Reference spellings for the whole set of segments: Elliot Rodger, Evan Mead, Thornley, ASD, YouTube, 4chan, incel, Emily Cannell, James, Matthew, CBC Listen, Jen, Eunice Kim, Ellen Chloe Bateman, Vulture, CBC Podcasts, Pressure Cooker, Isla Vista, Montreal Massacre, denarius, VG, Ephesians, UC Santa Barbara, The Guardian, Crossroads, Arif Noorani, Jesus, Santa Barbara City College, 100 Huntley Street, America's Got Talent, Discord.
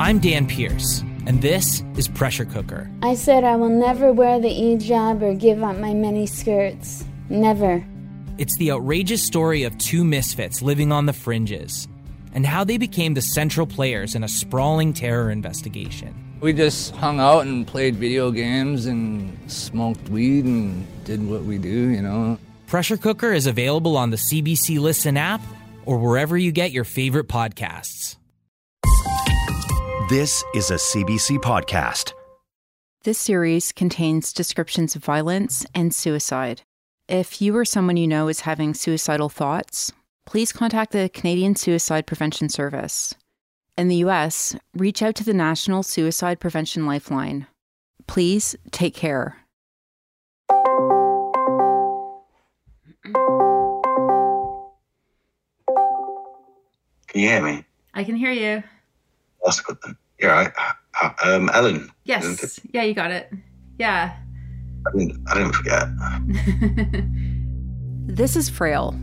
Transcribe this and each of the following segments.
I'm Dan Pierce, and this is Pressure Cooker. I said I will never wear the hijab or give up my mini skirts. Never. It's the outrageous story of two misfits living on the fringes and how they became the central players in a sprawling terror investigation. We just hung out and played video games and smoked weed and did what we do, you know. Pressure Cooker is available on the CBC Listen app or wherever you get your favorite podcasts. This is a CBC podcast. This series contains descriptions of violence and suicide. If you or someone you know is having suicidal thoughts, please contact the Canadian Suicide Prevention Service. In the U.S., reach out to the National Suicide Prevention Lifeline. Please take care. Can you hear me? I can hear you. That's good then. You're right. Ellen. Yes. Isn't it? Yeah, you got it. Yeah. I didn't forget. This is Frail.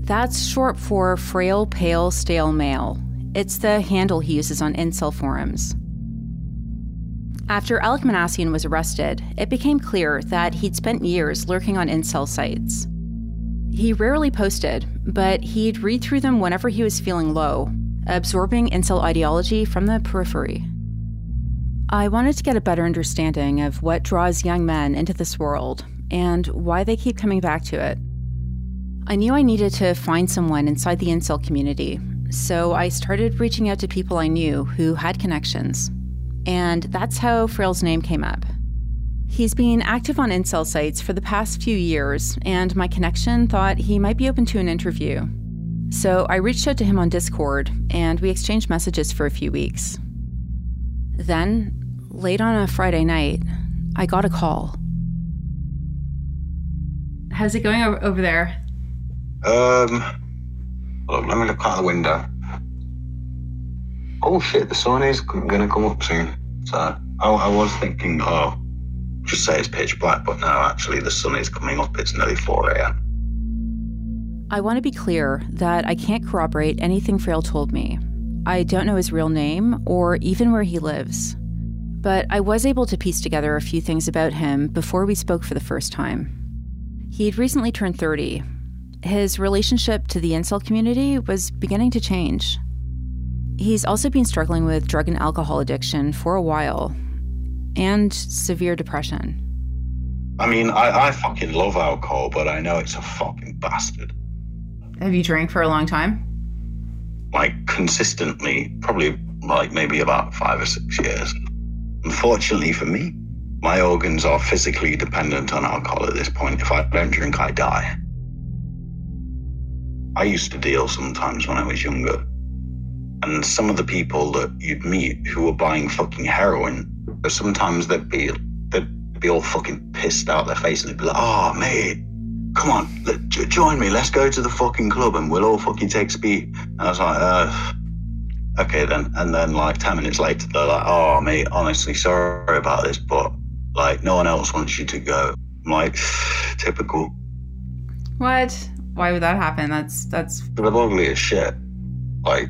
That's short for Frail, Pale, Stale Male. It's the handle he uses on incel forums. After Alek Minassian was arrested, it became clear that he'd spent years lurking on incel sites. He rarely posted, but he'd read through them whenever he was feeling low, absorbing incel ideology from the periphery. I wanted to get a better understanding of what draws young men into this world and why they keep coming back to it. I knew I needed to find someone inside the incel community, so I started reaching out to people I knew who had connections. And that's how Frail's name came up. He's been active on incel sites for the past few years, and my connection thought he might be open to an interview. So I reached out to him on Discord, and we exchanged messages for a few weeks. Then, late on a Friday night, I got a call. How's it going over there? Let me look out the window. Oh shit, the sun is gonna come up soon. So I was thinking, just say it's pitch black, but no, actually the sun is coming up. It's nearly 4 a.m. I want to be clear that I can't corroborate anything Frail told me. I don't know his real name or even where he lives. But I was able to piece together a few things about him before we spoke for the first time. He'd recently turned 30. His relationship to the incel community was beginning to change. He's also been struggling with drug and alcohol addiction for a while, and severe depression. I mean, I fucking love alcohol, but I know it's a fucking bastard. Have you drank for a long time? Like, consistently, probably like maybe about 5 or 6 years. Unfortunately for me, my organs are physically dependent on alcohol at this point. If I don't drink, I die. I used to deal sometimes when I was younger. And some of the people that you'd meet who were buying fucking heroin, sometimes they'd be all fucking pissed out their face and they'd be like, oh, mate, come on, join me. Let's go to the fucking club and we'll all fucking take speed. And I was like, okay then. And then like 10 minutes later, they're like, oh, mate, honestly, sorry about this, but like no one else wants you to go. I'm like, typical. What? Why would that happen? That's they're ugly as shit. Like,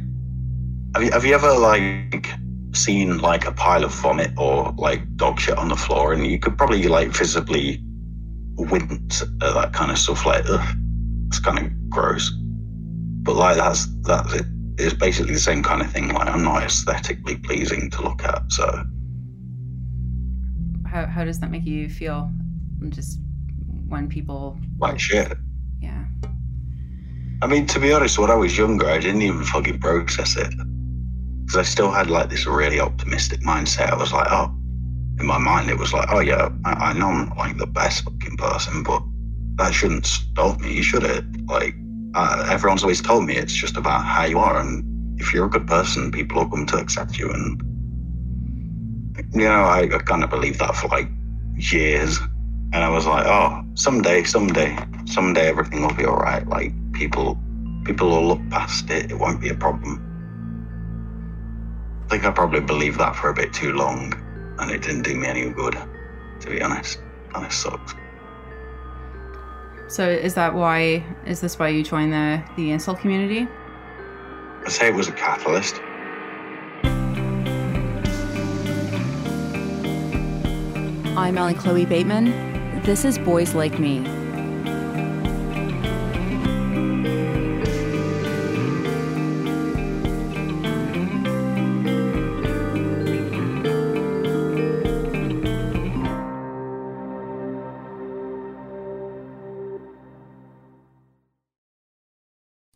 have you ever like seen like a pile of vomit or like dog shit on the floor, and you could probably like visibly wince at that kind of stuff? Like, ugh, it's kind of gross. But like that's it. It's basically the same kind of thing. Like, I'm not aesthetically pleasing to look at. So, how does that make you feel? Just when people like shit. Yeah. I mean, to be honest, when I was younger, I didn't even fucking process it. Because I still had, like, this really optimistic mindset. I was like, oh, in my mind, it was like, oh, yeah, I know I'm not, like, the best fucking person, but that shouldn't stop me, should it? Like, everyone's always told me it's just about how you are, and if you're a good person, people will come to accept you. And, you know, I kind of believed that for, like, years. And I was like, oh, someday everything will be all right. Like, people will look past it. It won't be a problem. I think I probably believed that for a bit too long, and it didn't do me any good, to be honest. Kind of sucks. So is this why you joined the incel community? I'd say it was a catalyst. I'm Ellen Chloe Bateman. This is Boys Like Me.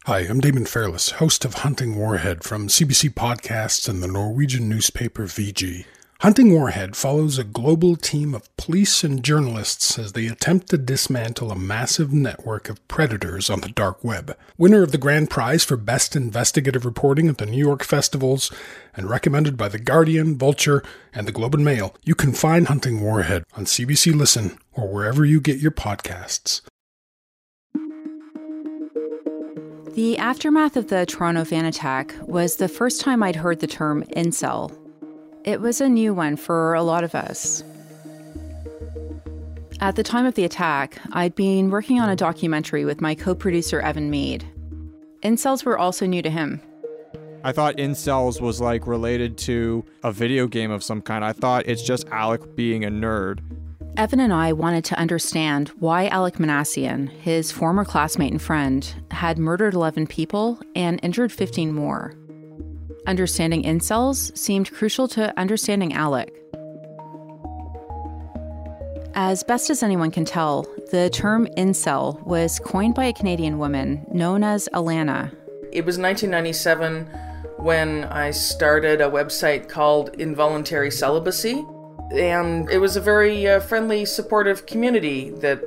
Hi, I'm Damon Fairless, host of Hunting Warhead from CBC Podcasts and the Norwegian newspaper VG. Hunting Warhead follows a global team of police and journalists as they attempt to dismantle a massive network of predators on the dark web. Winner of the grand prize for best investigative reporting at the New York festivals and recommended by The Guardian, Vulture, and The Globe and Mail, you can find Hunting Warhead on CBC Listen or wherever you get your podcasts. The aftermath of the Toronto van attack was the first time I'd heard the term incel. It was a new one for a lot of us. At the time of the attack, I'd been working on a documentary with my co-producer Evan Mead. Incels were also new to him. I thought incels was like related to a video game of some kind. I thought it's just Alec being a nerd. Evan and I wanted to understand why Alek Minassian, his former classmate and friend, had murdered 11 people and injured 15 more. Understanding incels seemed crucial to understanding Alek. As best as anyone can tell, the term incel was coined by a Canadian woman known as Alana. It was 1997 when I started a website called Involuntary Celibacy. And it was a very friendly, supportive community that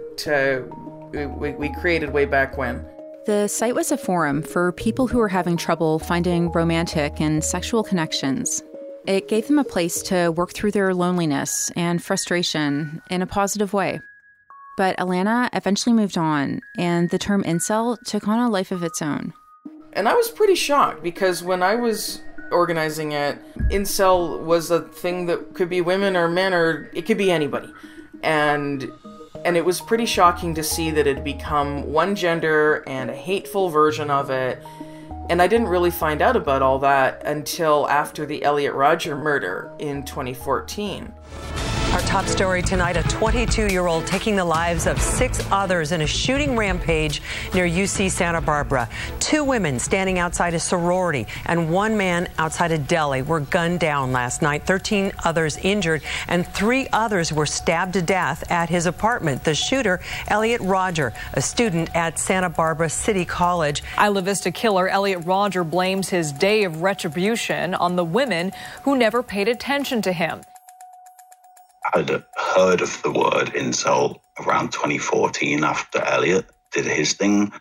we created way back when. The site was a forum for people who were having trouble finding romantic and sexual connections. It gave them a place to work through their loneliness and frustration in a positive way. But Alana eventually moved on, and the term incel took on a life of its own. And I was pretty shocked, because when I was organizing it, incel was a thing that could be women or men, or it could be anybody. And it was pretty shocking to see that it had become one gender and a hateful version of it. And I didn't really find out about all that until after the Elliot Rodger murder in 2014. Our top story tonight, a 22-year-old taking the lives of 6 others in a shooting rampage near UC Santa Barbara. 2 women standing outside a sorority and 1 man outside a deli were gunned down last night. 13 others injured and 3 others were stabbed to death at his apartment. The shooter, Elliot Rodger, a student at Santa Barbara City College. Isla Vista killer Elliot Rodger blames his day of retribution on the women who never paid attention to him. Had heard of the word incel around 2014 after Elliot did his thing.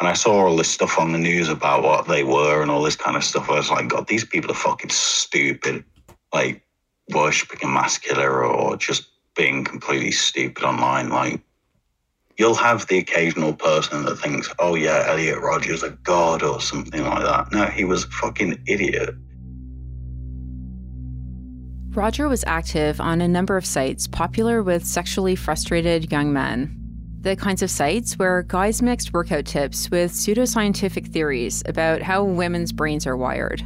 And I saw all this stuff on the news about what they were and all this kind of stuff. I was like, God, these people are fucking stupid. Like, worshipping a mass killer or just being completely stupid online. Like, you'll have the occasional person that thinks, oh yeah, Elliot Rodger's a god or something like that. No, he was a fucking idiot. Rodger was active on a number of sites popular with sexually frustrated young men. The kinds of sites where guys mixed workout tips with pseudoscientific theories about how women's brains are wired.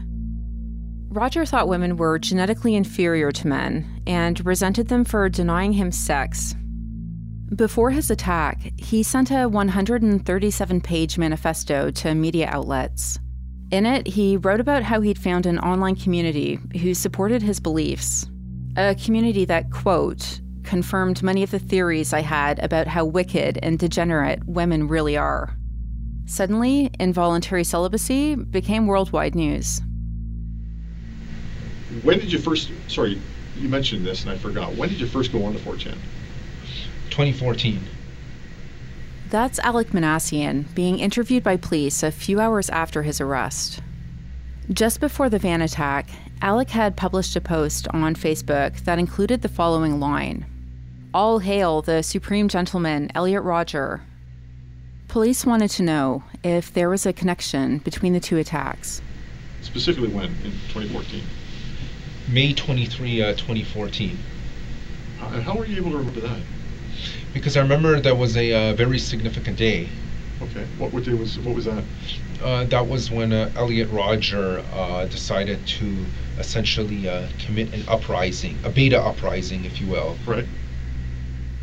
Rodger thought women were genetically inferior to men and resented them for denying him sex. Before his attack, he sent a 137-page manifesto to media outlets. In it, he wrote about how he'd found an online community who supported his beliefs. A community that, quote, confirmed many of the theories I had about how wicked and degenerate women really are. Suddenly, involuntary celibacy became worldwide news. When did you first, sorry, you mentioned this and I forgot. When did you first go on to 4chan? 2014. That's Alek Minassian being interviewed by police a few hours after his arrest. Just before the van attack, Alek had published a post on Facebook that included the following line: "All hail the supreme gentleman, Elliot Rodger." Police wanted to know if there was a connection between the two attacks. Specifically when, in 2014? May 23, 2014. How were you able to remember that? Because I remember that was a very significant day. Okay, what was that? That was when Elliot Rodger decided to essentially commit an uprising, a beta uprising, if you will. Right.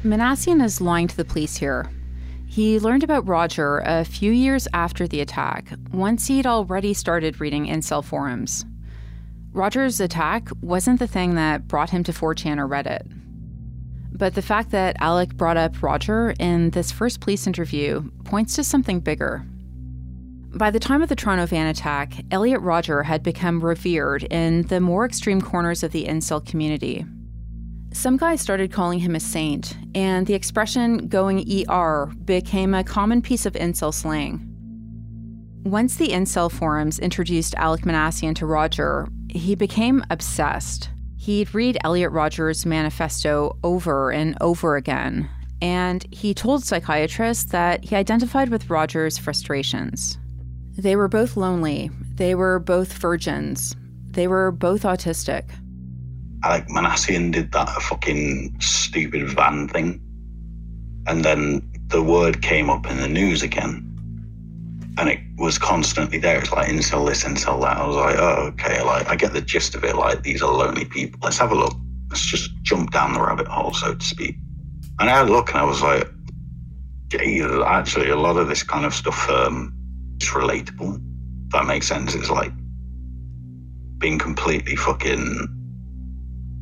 Minassian is lying to the police here. He learned about Rodger a few years after the attack, once he'd already started reading incel forums. Rodger's attack wasn't the thing that brought him to 4chan or Reddit. But the fact that Alek brought up Rodger in this first police interview points to something bigger. By the time of the Toronto van attack, Elliot Rodger had become revered in the more extreme corners of the incel community. Some guys started calling him a saint, and the expression going ER became a common piece of incel slang. Once the incel forums introduced Alek Minassian to Rodger, he became obsessed. He'd read Elliot Rodger's manifesto over and over again, and he told psychiatrists that he identified with Rodger's frustrations. They were both lonely. They were both virgins. They were both autistic. Alek Minassian did that fucking stupid van thing. And then the word came up in the news again. And it was constantly there. It's like, incel this, incel that. I was like, oh, okay. Like, I get the gist of it. Like, these are lonely people. Let's have a look. Let's just jump down the rabbit hole, so to speak. And I had a look and I was like, geez, actually, a lot of this kind of stuff is relatable. If that makes sense. It's like being completely fucking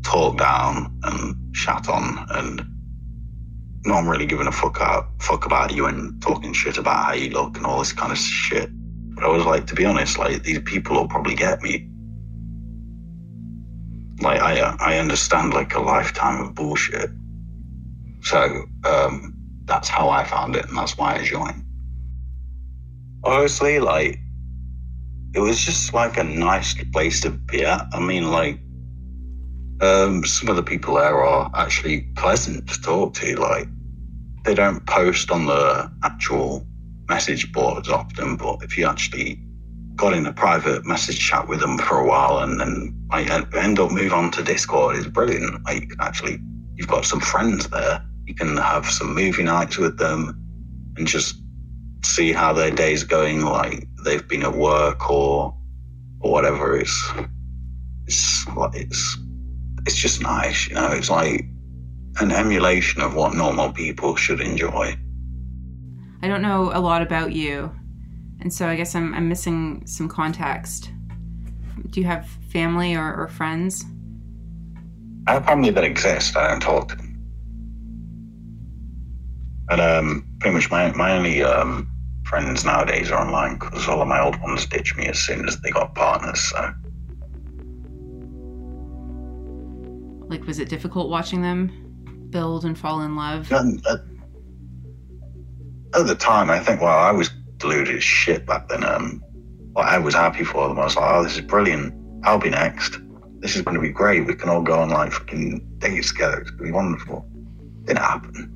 talked down and shat on and not really giving a fuck about you and talking shit about how you look and all this kind of shit. But I was like, to be honest, like, these people will probably get me. Like, I understand, like, a lifetime of bullshit. So that's how I found it, and that's why I joined. Honestly, like, it was just, like, a nice place to be at. I mean, like, some of the people there are actually pleasant to talk to. Like, they don't post on the actual message boards often, but if you actually got in a private message chat with them for a while and then like end up move on to Discord, it's brilliant. Like, you can actually, you've got some friends there. You can have some movie nights with them and just see how their day's going. Like, they've been at work or whatever. It's just nice, you know, it's like an emulation of what normal people should enjoy. I don't know a lot about you, and so I guess I'm missing some context. Do you have family or friends? I have family that exist, I don't talk to them. And pretty much my only friends nowadays are online, because all of my old ones ditched me as soon as they got partners, so. Like, was it difficult watching them build and fall in love? At the time, I think, I was deluded as shit back then. I was happy for them. I was like, oh, this is brilliant. I'll be next. This is going to be great. We can all go on, like, fucking dates together. It's going to be wonderful. Didn't happen.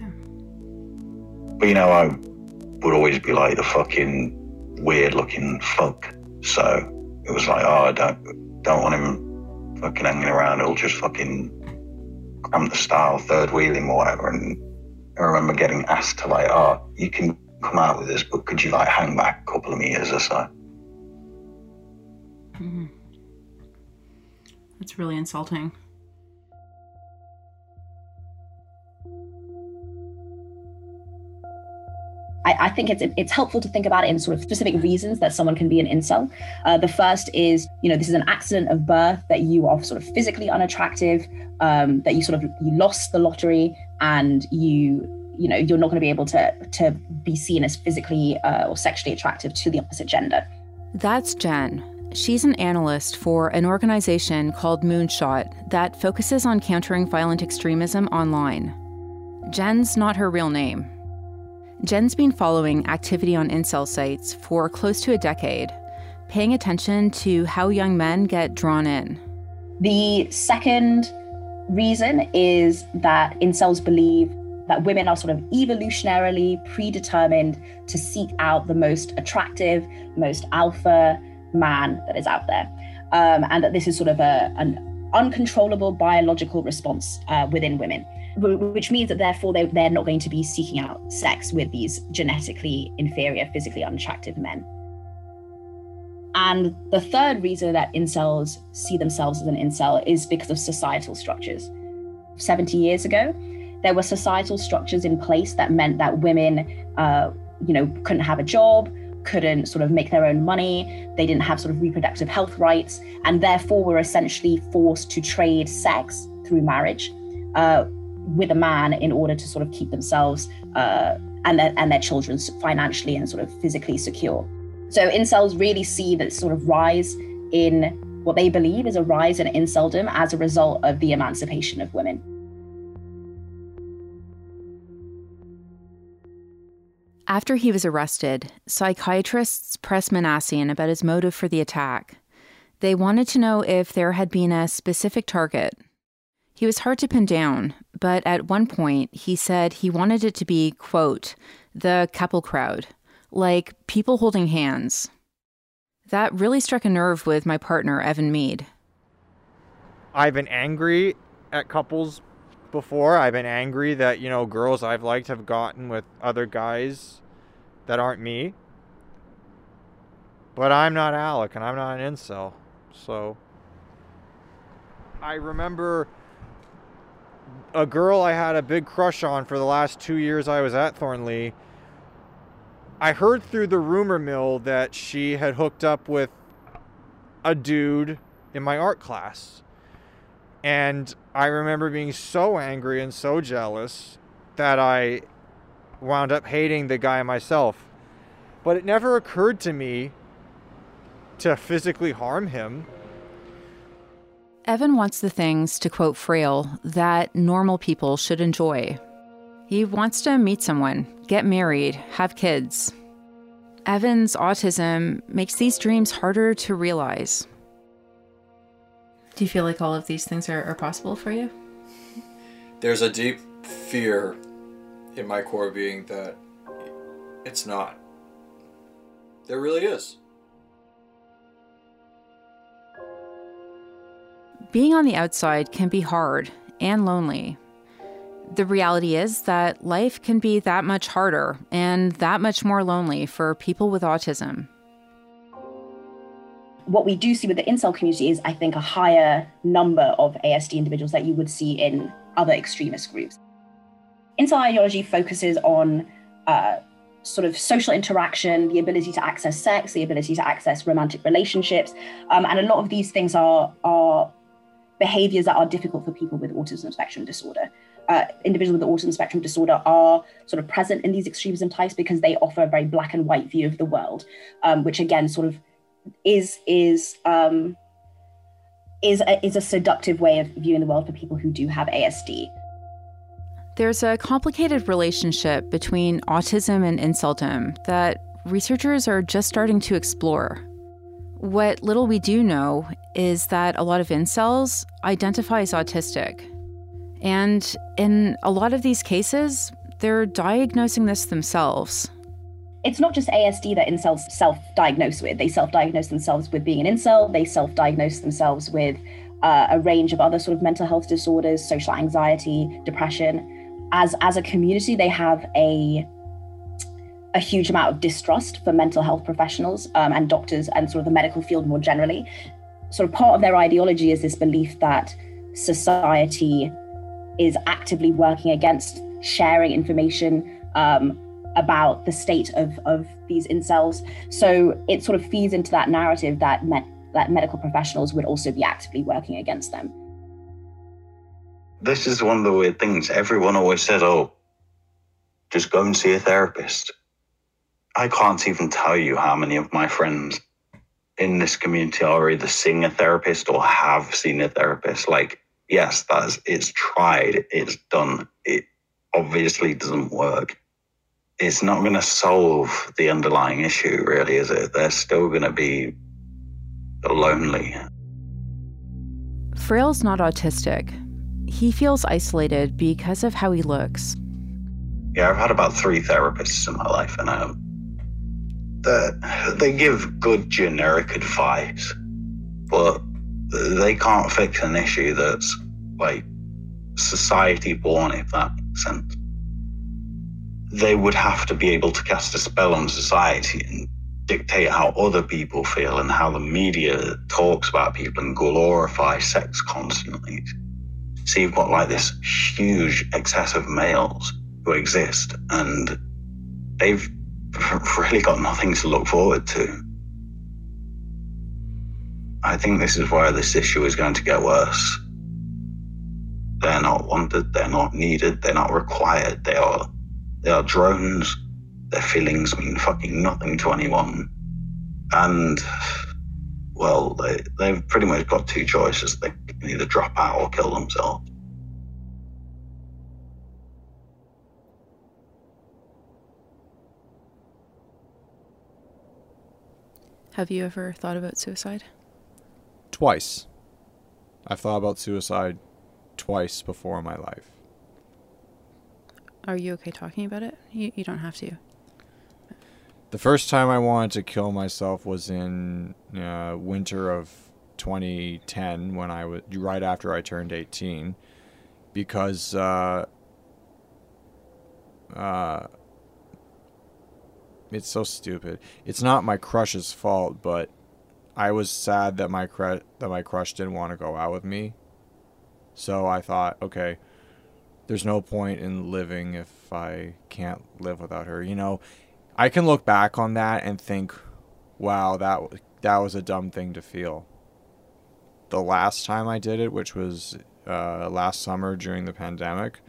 Yeah. But, you know, I would always be, like, the fucking weird-looking fuck. So it was like, oh, I don't want him fucking hanging around, he'll just fucking cram the style, third wheel him or whatever. And I remember getting asked to, like, oh, you can come out with this, but could you, like, hang back a couple of meters or so? Mm-hmm. That's really insulting. I think it's helpful to think about it in sort of specific reasons that someone can be an incel. The first is, you know, this is an accident of birth, that you are sort of physically unattractive, that you sort of, you lost the lottery and you know, you're not going to be able to be seen as physically or sexually attractive to the opposite gender. That's Jen. She's an analyst for an organization called Moonshot that focuses on countering violent extremism online. Jen's not her real name. Jen's been following activity on incel sites for close to a decade, paying attention to how young men get drawn in. The second reason is that incels believe that women are sort of evolutionarily predetermined to seek out the most attractive, most alpha man that is out there, and that this is sort of an uncontrollable biological response within women, which means that therefore they're not going to be seeking out sex with these genetically inferior, physically unattractive men. And the third reason that incels see themselves as an incel is because of societal structures. 70 years ago, there were societal structures in place that meant that women, couldn't have a job, couldn't sort of make their own money, they didn't have sort of reproductive health rights, and therefore were essentially forced to trade sex through marriage with a man in order to sort of keep themselves and their children financially and sort of physically secure. So incels really see that sort of rise in what they believe is a rise in inceldom as a result of the emancipation of women. After he was arrested, psychiatrists pressed Minassian about his motive for the attack. They wanted to know if there had been a specific target. He was hard to pin down, but at one point he said he wanted it to be, quote, the couple crowd, like people holding hands. That really struck a nerve with my partner, Evan Mead. I've been angry at couples before. I've been angry that, girls I've liked have gotten with other guys that aren't me. But I'm not Alek and I'm not an incel. So I remember a girl I had a big crush on for the last 2 years I was at Thornley. I heard through the rumor mill that she had hooked up with a dude in my art class. And I remember being so angry and so jealous that I wound up hating the guy myself. But it never occurred to me to physically harm him. Evan wants the things, to quote Frail, that normal people should enjoy. He wants to meet someone, get married, have kids. Evan's autism makes these dreams harder to realize. Do you feel like all of these things are possible for you? There's a deep fear in my core being that it's not. There really is. Being on the outside can be hard and lonely. The reality is that life can be that much harder and that much more lonely for people with autism. What we do see with the incel community is, I think, a higher number of ASD individuals that you would see in other extremist groups. Incel ideology focuses on sort of social interaction, the ability to access sex, the ability to access romantic relationships, and a lot of these things are behaviors that are difficult for people with autism spectrum disorder. Individuals with autism spectrum disorder are sort of present in these extremism types because they offer a very black and white view of the world, which again sort of is a seductive way of viewing the world for people who do have ASD. There's a complicated relationship between autism and inceldom that researchers are just starting to explore. What little we do know is that a lot of incels identify as autistic. And in a lot of these cases, they're diagnosing this themselves. It's not just ASD that incels self-diagnose with. They self-diagnose themselves with being an incel. They self-diagnose themselves with a range of other sort of mental health disorders, social anxiety, depression. As a community, they have a huge amount of distrust for mental health professionals and doctors and sort of the medical field more generally. Sort of part of their ideology is this belief that society is actively working against sharing information about the state of these incels. So it sort of feeds into that narrative that that medical professionals would also be actively working against them. This is one of the weird things. Everyone always says, oh, just go and see a therapist. I can't even tell you how many of my friends in this community are either seeing a therapist or have seen a therapist. Like, yes, it's tried, it's done. It obviously doesn't work. It's not going to solve the underlying issue, really, is it? They're still going to be lonely. Frail's not autistic. He feels isolated because of how he looks. Yeah, I've had about 3 therapists in my life, and they give good generic advice, but they can't fix an issue that's, like, society-born, if that makes sense. They would have to be able to cast a spell on society and dictate how other people feel and how the media talks about people and glorifies sex constantly. So you've got like this huge excess of males who exist, and they've really got nothing to look forward to. I think this is why this issue is going to get worse. They're not wanted, they're not needed, they're not required, they are drones. Their feelings mean fucking nothing to anyone. And, well, they've pretty much got two choices. They can either drop out or kill themselves. Have you ever thought about suicide? Twice. I've thought about suicide twice before in my life. Are you okay talking about it? You don't have to. The first time I wanted to kill myself was in winter of 2010, when I was right after I turned 18, because it's so stupid. It's not my crush's fault, but I was sad that my crush didn't want to go out with me. So I thought, okay, there's no point in living if I can't live without her. You know, I can look back on that and think, wow, that was a dumb thing to feel. The last time I did it, which was last summer during the pandemic.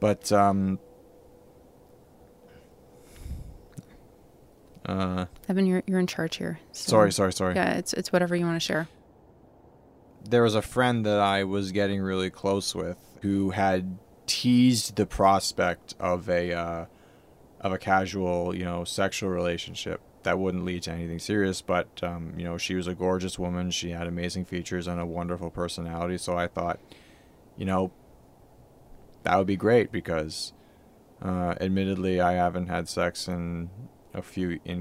But Evan, you're in charge here. So. Sorry. Yeah, it's whatever you want to share. There was a friend that I was getting really close with who had teased the prospect of a casual, sexual relationship that wouldn't lead to anything serious. But, she was a gorgeous woman. She had amazing features and a wonderful personality. So I thought, that would be great because, admittedly, I haven't had sex in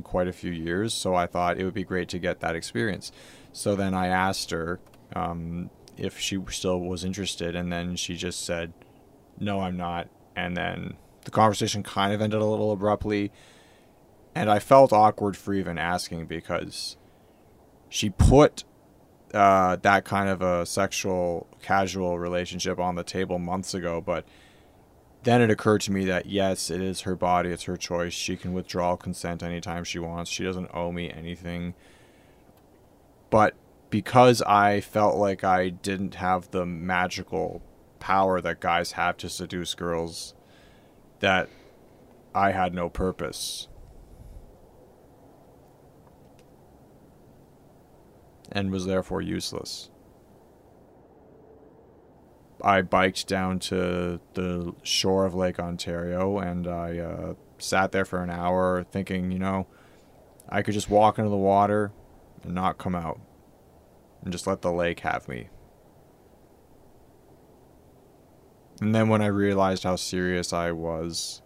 quite a few years. So I thought it would be great to get that experience. So then I asked her, if she still was interested. And then she just said, no, I'm not. And then the conversation kind of ended a little abruptly, and I felt awkward for even asking, because she put that kind of a sexual, casual relationship on the table months ago. But then it occurred to me that, yes, it is her body. It's her choice. She can withdraw consent anytime she wants. She doesn't owe me anything. But because I felt like I didn't have the magical power that guys have to seduce girls, that I had no purpose. And was therefore useless. I biked down to the shore of Lake Ontario, and I sat there for an hour thinking, I could just walk into the water and not come out. And just let the lake have me. And then when I realized how serious I was,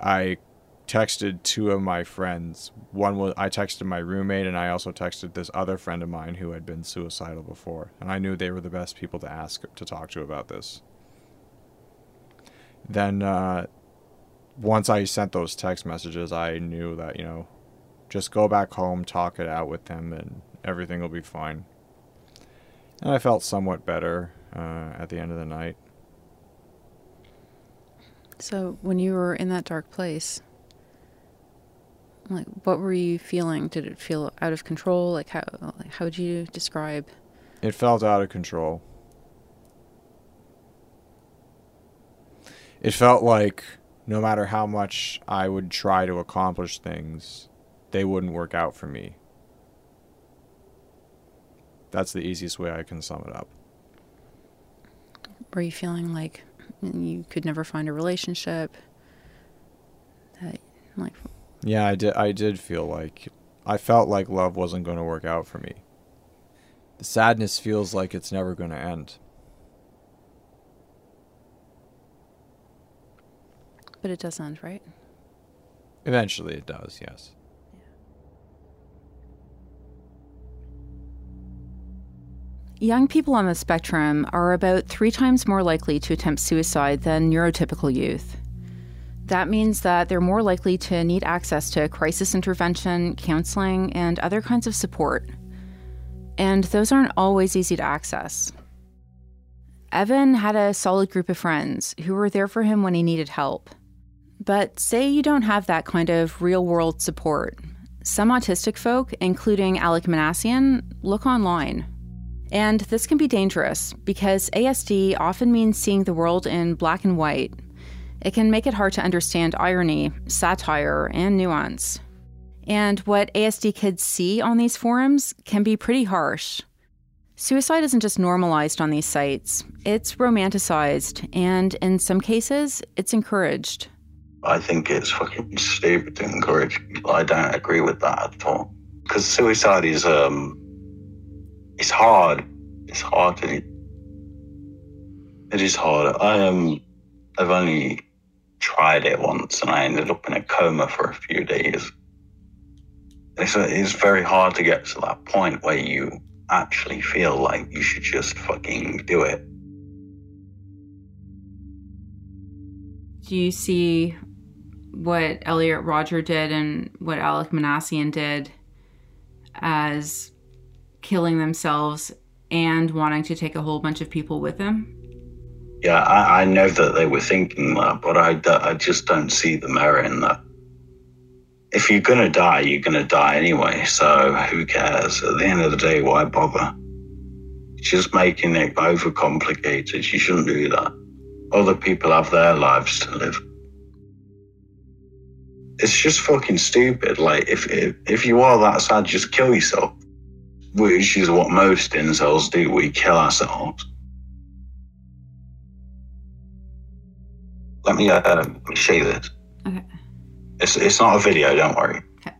I texted two of my friends. I texted my roommate, and I also texted this other friend of mine who had been suicidal before. And I knew they were the best people to talk to about this. Then once I sent those text messages, I knew that, just go back home, talk it out with them, and everything will be fine. And I felt somewhat better at the end of the night. So when you were in that dark place, what were you feeling? Did it feel out of control? How would you describe? It felt out of control. It felt like no matter how much I would try to accomplish things, they wouldn't work out for me. That's the easiest way I can sum it up. Were you feeling like you could never find a relationship? Yeah, I did feel like I felt like love wasn't going to work out for me. The sadness feels like it's never going to end. But it does end, right? Eventually it does, yes. Young people on the spectrum are about 3 times more likely to attempt suicide than neurotypical youth. That means that they're more likely to need access to crisis intervention, counseling, and other kinds of support. And those aren't always easy to access. Evan had a solid group of friends who were there for him when he needed help. But say you don't have that kind of real-world support. Some autistic folk, including Alek Minassian, look online. And this can be dangerous because ASD often means seeing the world in black and white. It can make it hard to understand irony, satire, and nuance. And what ASD kids see on these forums can be pretty harsh. Suicide isn't just normalized on these sites. It's romanticized, and in some cases, it's encouraged. I think it's fucking stupid to encourage. I don't agree with that at all. Because suicide is, it's hard. It's hard. It is hard. I've only tried it once and I ended up in a coma for a few days. It's very hard to get to that point where you actually feel like you should just fucking do it. Do you see what Elliot Rodger did and what Alek Minassian did as killing themselves and wanting to take a whole bunch of people with them? Yeah, I know that they were thinking that, but I just don't see the merit in that. If you're going to die, you're going to die anyway, so who cares? At the end of the day, why bother? Just making it overcomplicated. You shouldn't do that. Other people have their lives to live. It's just fucking stupid. Like, if you are that sad, just kill yourself, which is what most incels do. We kill ourselves. Let me show you this. Okay. It's not a video, don't worry. Okay.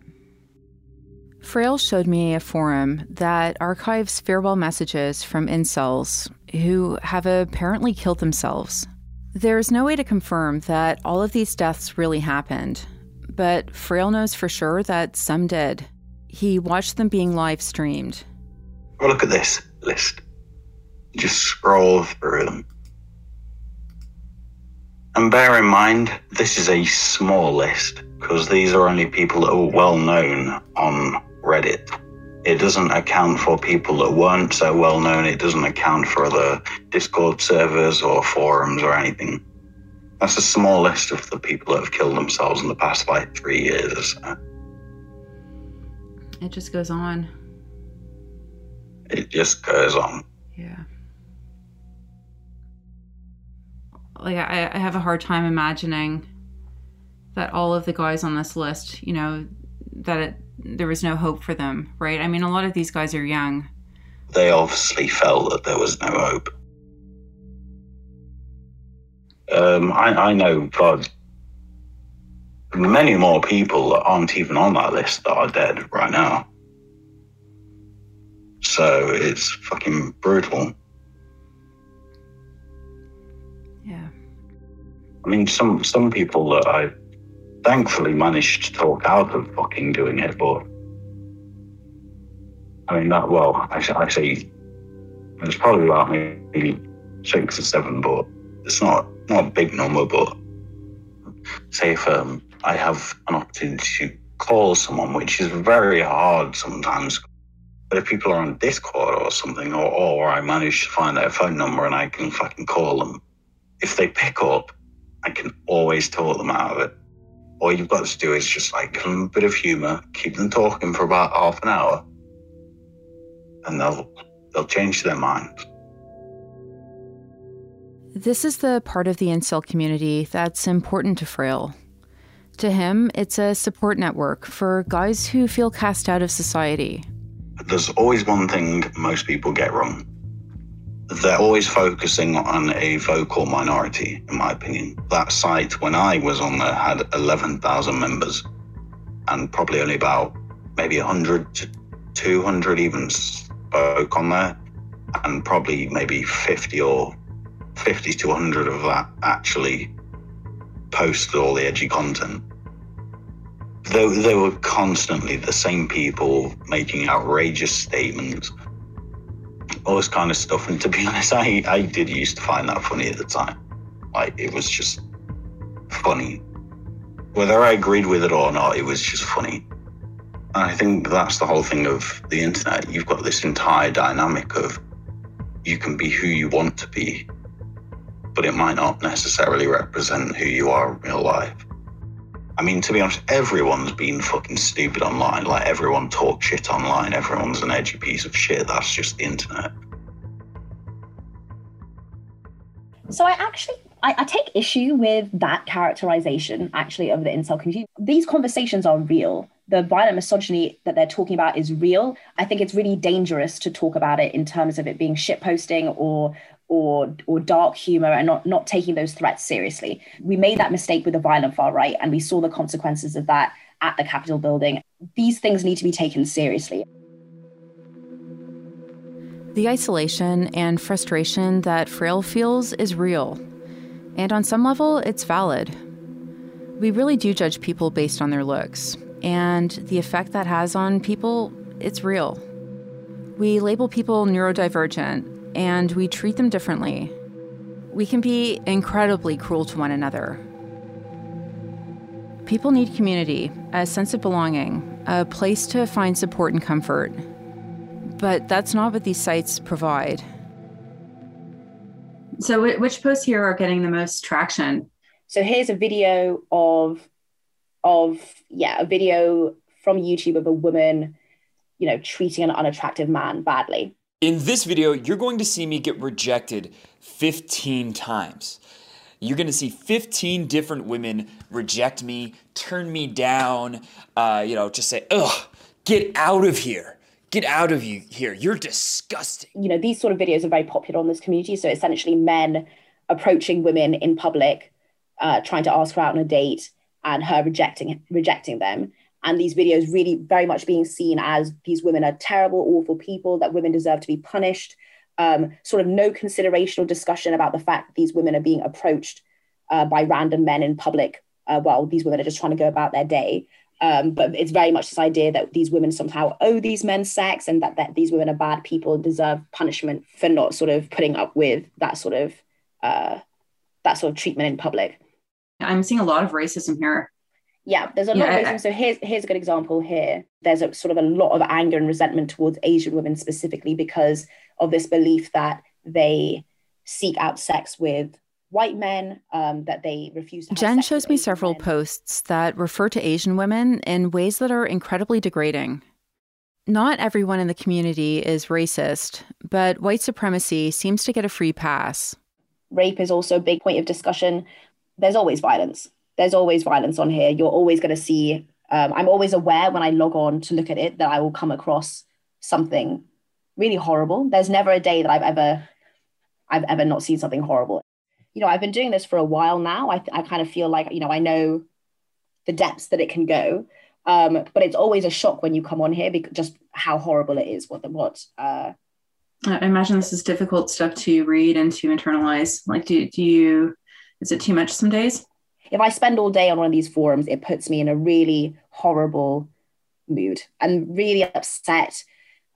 Frail showed me a forum that archives farewell messages from incels who have apparently killed themselves. There's no way to confirm that all of these deaths really happened, but Frail knows for sure that some did. He watched them being live streamed. Well, look at this list. Just scroll through them. And bear in mind, this is a small list, because these are only people that are well known on Reddit. It doesn't account for people that weren't so well known. It doesn't account for other Discord servers or forums or anything. That's a small list of the people that have killed themselves in the past, like, 3 years or so. It just goes on. It just goes on. Yeah. Like, I have a hard time imagining that all of the guys on this list, you know, that there was no hope for them, right? I mean, a lot of these guys are young. They obviously felt that there was no hope. I know, God, many more people that aren't even on that list that are dead right now. So it's fucking brutal. I mean, some people that I thankfully managed to talk out of fucking doing it, but I mean, that, well, I say there's probably about maybe 6 or 7, but it's not a big number. But say if I have an opportunity to call someone, which is very hard sometimes, but if people are on Discord or something, or I manage to find their phone number and I can fucking call them, if they pick up, I can always talk them out of it. All you've got to do is just, like, give them a bit of humor, keep them talking for about half an hour, and they'll change their mind. This is the part of the incel community that's important to Frail. To him, it's a support network for guys who feel cast out of society. There's always one thing most people get wrong. They're always focusing on a vocal minority, in my opinion. That site, when I was on there, had 11,000 members, and probably only about maybe 100 to 200 even spoke on there, and probably maybe 50 to 100 of that actually posted all the edgy content. They were constantly the same people making outrageous statements, all this kind of stuff, and to be honest, I did used to find that funny at the time. Like, it was just funny. Whether I agreed with it or not, it was just funny. And I think that's the whole thing of the internet. You've got this entire dynamic of you can be who you want to be, but it might not necessarily represent who you are in real life. I mean, to be honest, everyone's been fucking stupid online. Like, everyone talks shit online. Everyone's an edgy piece of shit. That's just the internet. So I take issue with that characterization, actually, of the incel community. These conversations are real. The violent misogyny that they're talking about is real. I think it's really dangerous to talk about it in terms of it being shitposting or dark humor and not taking those threats seriously. We made that mistake with the violent far right, and we saw the consequences of that at the Capitol building. These things need to be taken seriously. The isolation and frustration that Frail feels is real. And on some level, it's valid. We really do judge people based on their looks, and the effect that has on people, it's real. We label people neurodivergent, and we treat them differently. We can be incredibly cruel to one another. People need community, a sense of belonging, a place to find support and comfort. But that's not what these sites provide. So which posts here are getting the most traction? So here's a video of a video from YouTube of a woman, you know, treating an unattractive man badly. In this video, you're going to see me get rejected 15 times. You're going to see 15 different women reject me, turn me down, just say, ugh, get out of here. Get out of here. You're disgusting. You know, these sort of videos are very popular on this community. So essentially men approaching women in public, trying to ask her out on a date, and her rejecting them. And these videos really very much being seen as these women are terrible, awful people, that women deserve to be punished. Sort of no consideration or discussion about the fact that these women are being approached by random men in public while these women are just trying to go about their day. But it's very much this idea that these women somehow owe these men sex, and that these women are bad people and deserve punishment for not sort of putting up with that sort of treatment in public. I'm seeing a lot of racism here. Yeah, there's a lot of racism. So here's a good example here. There's a sort of a lot of anger and resentment towards Asian women specifically because of this belief that they seek out sex with white men, that they refuse to have sex with. Jen shows me several posts that refer to Asian women in ways that are incredibly degrading. Not everyone in the community is racist, but white supremacy seems to get a free pass. Rape is also a big point of discussion. There's always violence. There's always violence on here. You're always going to see, I'm always aware when I log on to look at it that I will come across something really horrible. There's never a day that I've ever not seen something horrible. You know, I've been doing this for a while now. I kind of feel like, you know, I know the depths that it can go. But it's always a shock when you come on here, because just how horrible it is. I imagine this is difficult stuff to read and to internalize. Like, do you... Is it too much some days? If I spend all day on one of these forums, it puts me in a really horrible mood and really upset.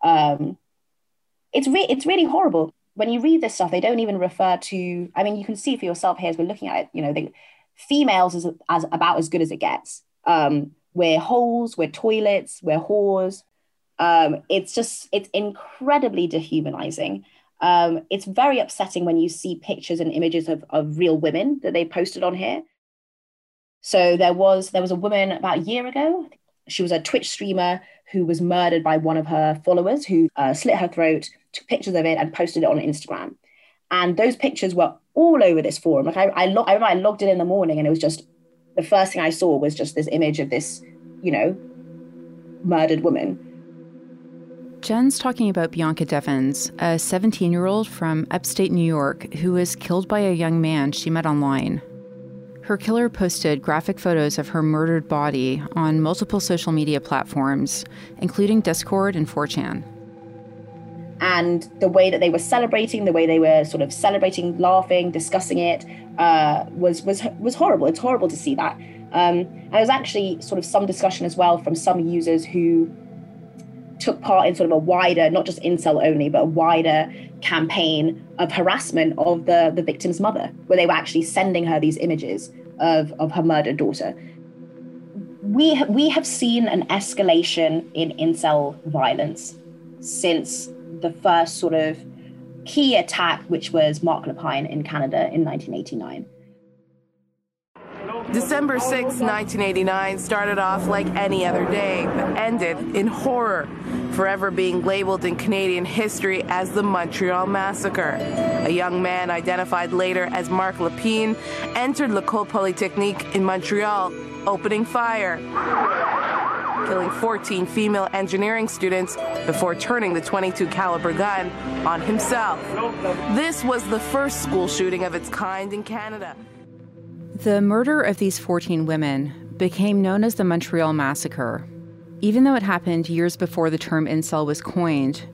It's really horrible. When you read this stuff, they don't even refer to, I mean, you can see for yourself here as we're looking at it, you know, females is as about as good as it gets. We're holes, we're toilets, we're whores. It's incredibly dehumanizing. It's very upsetting when you see pictures and images of real women that they posted on here. So there was a woman about a year ago. She was a Twitch streamer who was murdered by one of her followers who slit her throat, took pictures of it and posted it on Instagram. And those pictures were all over this forum. Like I remember I logged in the morning, and it was just, the first thing I saw was just this image of this, you know, murdered woman. Jen's talking about Bianca Devins, a 17-year-old from upstate New York who was killed by a young man she met online. Her killer posted graphic photos of her murdered body on multiple social media platforms, including Discord and 4chan. And the way that they were celebrating, the way they were sort of celebrating, laughing, discussing it, was horrible. It's horrible to see that. And there was actually sort of some discussion as well from some users who took part in sort of a wider, not just incel only, but a wider campaign of harassment of the victim's mother, where they were actually sending her these images of her murdered daughter. we have seen an escalation in incel violence since the first sort of key attack, which was Marc Lépine in Canada in 1989. December 6, 1989 started off like any other day, but ended in horror, forever being labeled in Canadian history as the Montreal Massacre. A young man identified later as Marc Lépine entered L'ecole Polytechnique in Montreal, opening fire, killing 14 female engineering students before turning the .22 caliber gun on himself. This was the first school shooting of its kind in Canada. The murder of these 14 women became known as the Montreal Massacre. Even though it happened years before the term incel was coined,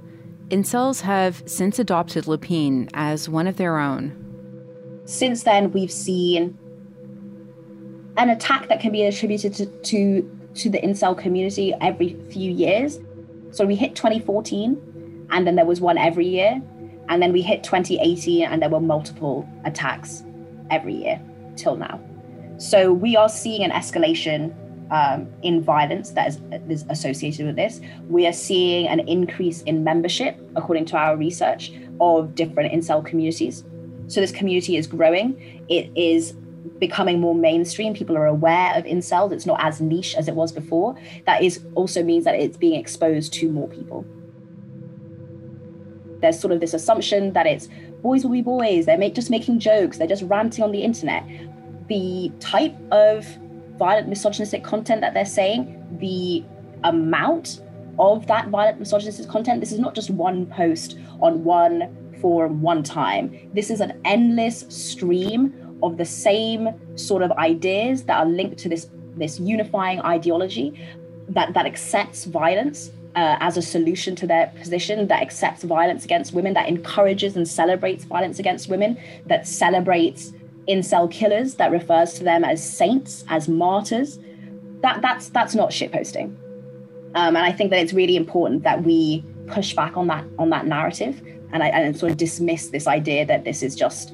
incels have since adopted Lépine as one of their own. Since then, we've seen an attack that can be attributed to the incel community every few years. So we hit 2014, and then there was one every year. And then we hit 2018, and there were multiple attacks every year till now. So we are seeing an escalation in violence that is associated with this. We are seeing an increase in membership, according to our research, of different incel communities. So this community is growing. It is becoming more mainstream. People are aware of incels. It's not as niche as it was before. That is also means that it's being exposed to more people. There's sort of this assumption that it's boys will be boys, they're just making jokes, they're just ranting on the internet. The type of violent misogynistic content that they're saying, the amount of that violent misogynistic content, this is not just one post on one forum one time. This is an endless stream of the same sort of ideas that are linked to this unifying ideology that accepts violence as a solution to their position, that accepts violence against women, that encourages and celebrates violence against women, that celebrates incel killers, that refers to them as saints, as martyrs. That's not shitposting. And I think that it's really important that we push back on that narrative and sort of dismiss this idea that this is just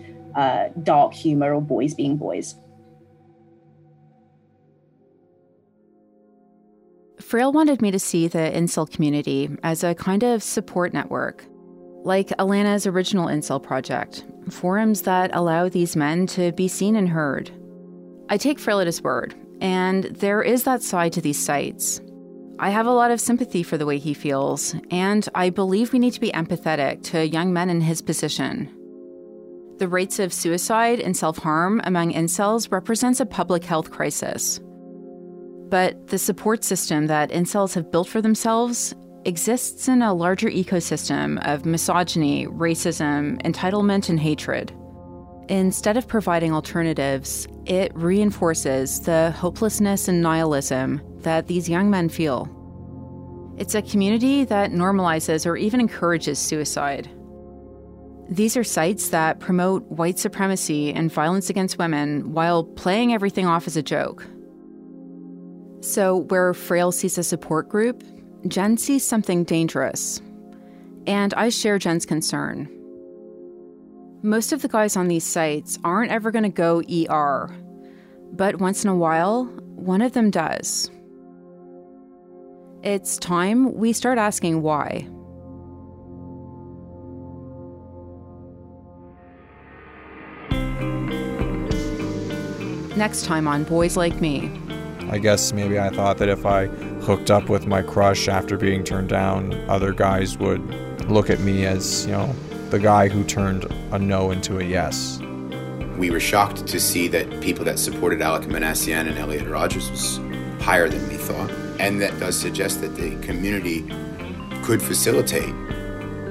dark humor or boys being boys. Frail wanted me to see the incel community as a kind of support network, like Alana's original incel project, forums that allow these men to be seen and heard. I take Frail at his word, and there is that side to these sites. I have a lot of sympathy for the way he feels, and I believe we need to be empathetic to young men in his position. The rates of suicide and self-harm among incels represents a public health crisis. But the support system that incels have built for themselves exists in a larger ecosystem of misogyny, racism, entitlement, and hatred. Instead of providing alternatives, it reinforces the hopelessness and nihilism that these young men feel. It's a community that normalizes or even encourages suicide. These are sites that promote white supremacy and violence against women while playing everything off as a joke. So where Frail sees a support group, Jen sees something dangerous. And I share Jen's concern. Most of the guys on these sites aren't ever going to go ER. But once in a while, one of them does. It's time we start asking why. Next time on Boys Like Me. I guess maybe I thought that if I hooked up with my crush after being turned down, other guys would look at me as, you know, the guy who turned a no into a yes. We were shocked to see that people that supported Alek Minassian and Elliot Rodger was higher than we thought. And that does suggest that the community could facilitate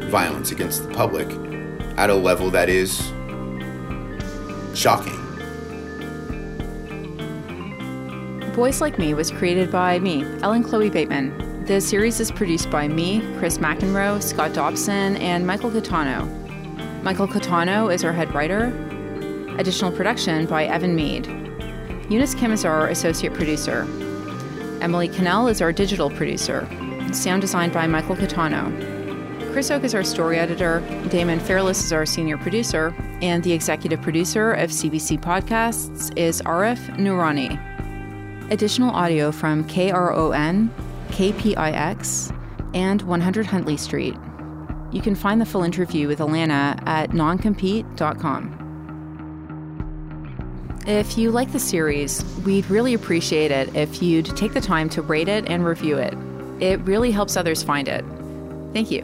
violence against the public at a level that is shocking. Boys Like Me was created by me, Ellen Chloe Bateman. The series is produced by me, Chris McEnroe, Scott Dobson, and Michael Catano. Michael Catano is our head writer. Additional production by Evan Mead. Eunice Kim is our associate producer. Emily Cannell is our digital producer. Sound designed by Michael Catano. Chris Oak is our story editor. Damon Fairless is our senior producer. And the executive producer of CBC Podcasts is Arif Noorani. Additional audio from KRON, KPIX, and 100 Huntley Street. You can find the full interview with Alana at noncompete.com. If you like the series, we'd really appreciate it if you'd take the time to rate it and review it. It really helps others find it. Thank you.